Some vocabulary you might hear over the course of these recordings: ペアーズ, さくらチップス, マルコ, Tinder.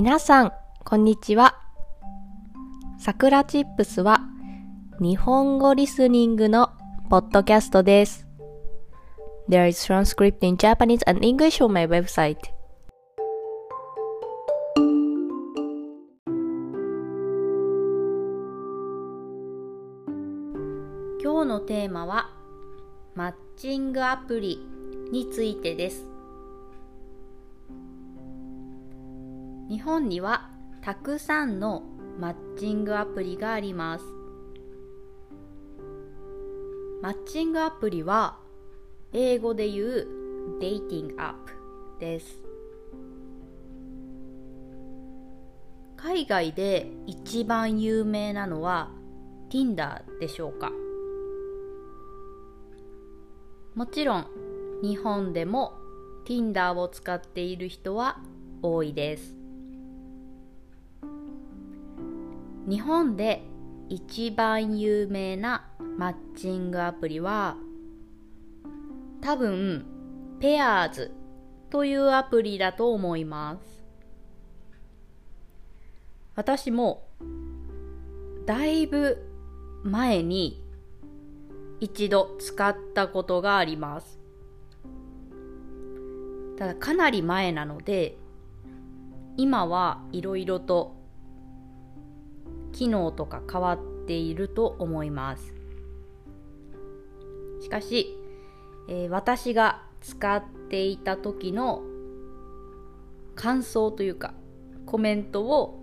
皆さんこんにちは。さくらチップスは日本語リスニングのポッドキャストです。 There is transcript in Japanese and English on my website。 今日のテーマはマッチングアプリについてです。日本にはたくさんのマッチングアプリがあります。マッチングアプリは英語で言うデイティングアップです。海外で一番有名なのは Tinder でしょうか。もちろん日本でも Tinder を使っている人は多いです。日本で一番有名なマッチングアプリは多分ペアーズというアプリだと思います。私もだいぶ前に一度使ったことがあります。ただかなり前なので今はいろいろと機能とか変わっていると思います。しかし、私が使っていた時の感想というかコメントを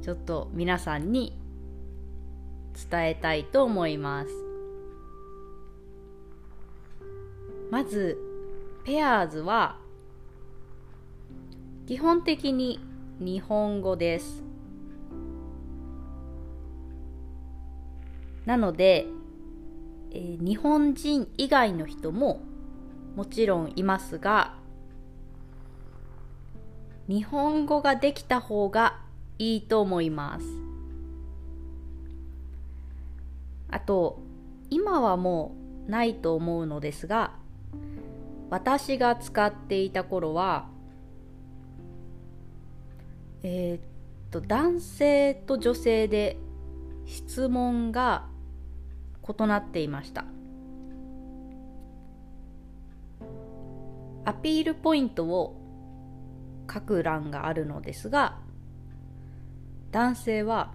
ちょっと皆さんに伝えたいと思います。まず、ペアーズは基本的に日本語です。なので、日本人以外の人ももちろんいますが、日本語ができた方がいいと思います。あと、今はもうないと思うのですが、私が使っていた頃は、男性と女性で質問が異なっていました。アピールポイントを書く欄があるのですが、男性は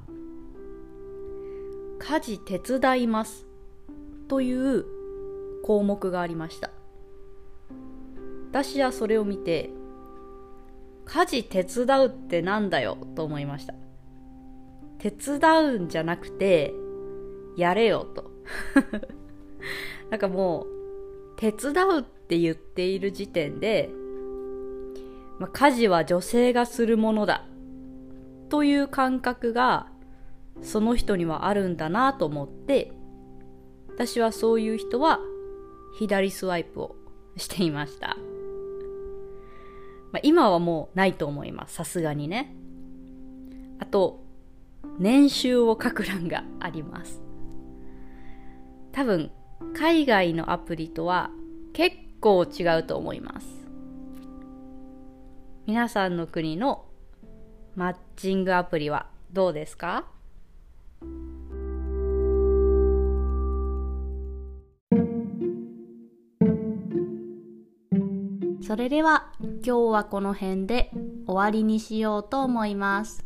家事手伝いますという項目がありました。私はそれを見て家事手伝うってなんだよと思いました。手伝うんじゃなくてやれよと。なんかもう手伝うって言っている時点で、家事は女性がするものだという感覚がその人にはあるんだなと思って、私はそういう人は左スワイプをしていました。今はもうないと思います。さすがにね。あと、年収を書く欄があります。多分、海外のアプリとは結構違うと思います。皆さんの国のマッチングアプリはどうですか？それでは今日はこの辺で終わりにしようと思います。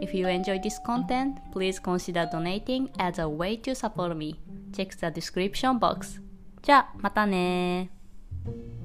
if you enjoy this content, please consider donating as a way to support me. Check the description box. じゃあ、またねー。